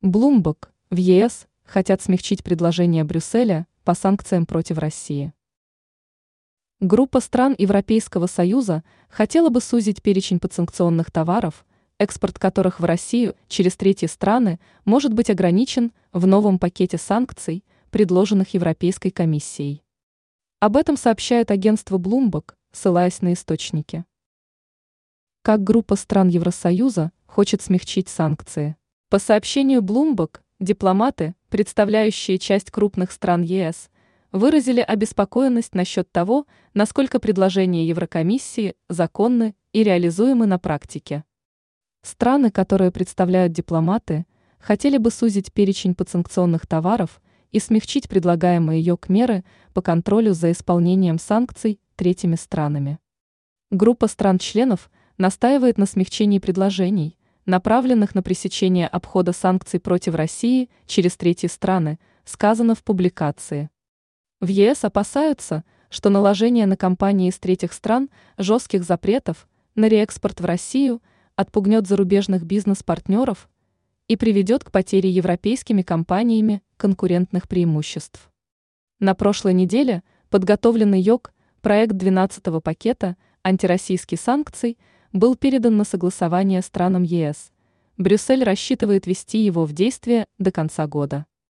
Bloomberg: в ЕС хотят смягчить предложение Брюсселя по санкциям против России. Группа стран Европейского Союза хотела бы сузить перечень подсанкционных товаров, экспорт которых в Россию через третьи страны может быть ограничен в новом пакете санкций, предложенных Европейской комиссией. Об этом сообщает агентство Bloomberg, ссылаясь на источники. Как группа стран Евросоюза хочет смягчить санкции? По сообщению Bloomberg, дипломаты, представляющие часть крупных стран ЕС, выразили обеспокоенность насчет того, насколько предложения Еврокомиссии законны и реализуемы на практике. Страны, которые представляют дипломаты, хотели бы сузить перечень подсанкционных товаров и смягчить предлагаемые ЕК меры по контролю за исполнением санкций третьими странами. Группа стран-членов настаивает на смягчении предложений, направленных на пресечение обхода санкций против России через третьи страны, сказано в публикации. В ЕС опасаются, что наложение на компании из третьих стран жестких запретов на реэкспорт в Россию отпугнет зарубежных бизнес-партнеров и приведет к потере европейскими компаниями конкурентных преимуществ. На прошлой неделе подготовленный ЕК проект 12-го пакета антироссийских санкций был передан на согласование странам ЕС. Брюссель рассчитывает ввести его в действие до конца года.